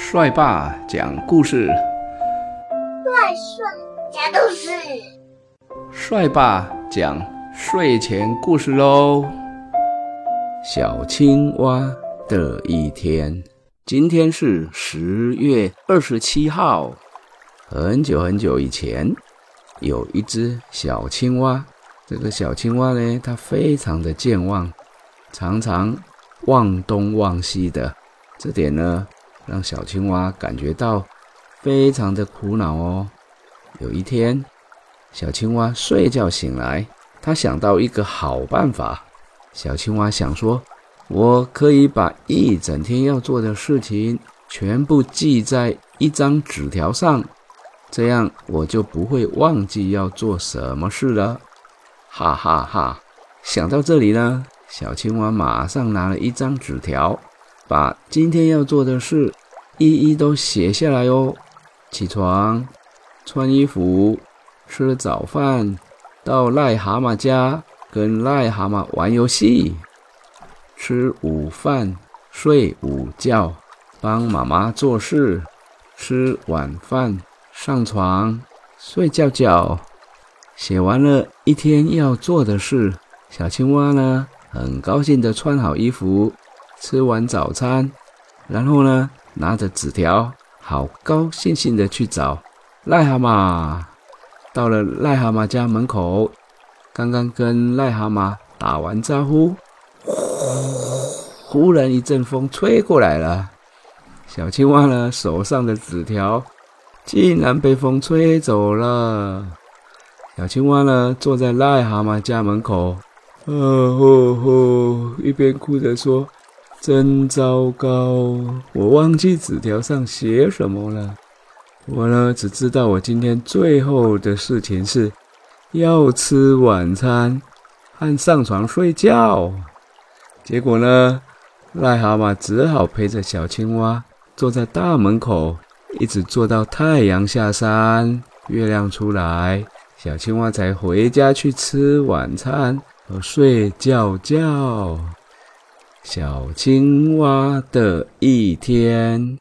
帅爸讲故事，帅爸讲故事，帅爸讲睡前故事喽。小青蛙的一天，今天是10月27号。很久很久以前，有一只小青蛙。这个小青蛙呢，它非常的健忘，常常忘东忘西的，这点呢让小青蛙感觉到非常的苦恼哦。有一天，小青蛙睡觉醒来，它想到一个好办法。小青蛙想说，我可以把一整天要做的事情全部记在一张纸条上，这样我就不会忘记要做什么事了。哈哈哈！想到这里呢，小青蛙马上拿了一张纸条，把今天要做的事一一都写下来哦。起床，穿衣服，吃早饭，到癞蛤蟆家跟癞蛤蟆玩游戏，吃午饭，睡午觉，帮妈妈做事，吃晚饭，上床，睡觉觉。写完了一天要做的事，小青蛙呢很高兴地穿好衣服，吃完早餐，然后呢拿着纸条好高兴兴地去找癞蛤蟆。到了癞蛤蟆家门口，刚刚跟癞蛤蟆打完招呼，忽然一阵风吹过来了，小青蛙呢手上的纸条竟然被风吹走了。小青蛙呢坐在癞蛤蟆家门口，一边哭着说，真糟糕，我忘记纸条上写什么了。我呢只知道我今天最后的事情是要吃晚餐和上床睡觉。结果呢，癞蛤蟆只好陪着小青蛙坐在大门口，一直坐到太阳下山，月亮出来，小青蛙才回家去吃晚餐和睡觉觉。小青蛙的一天。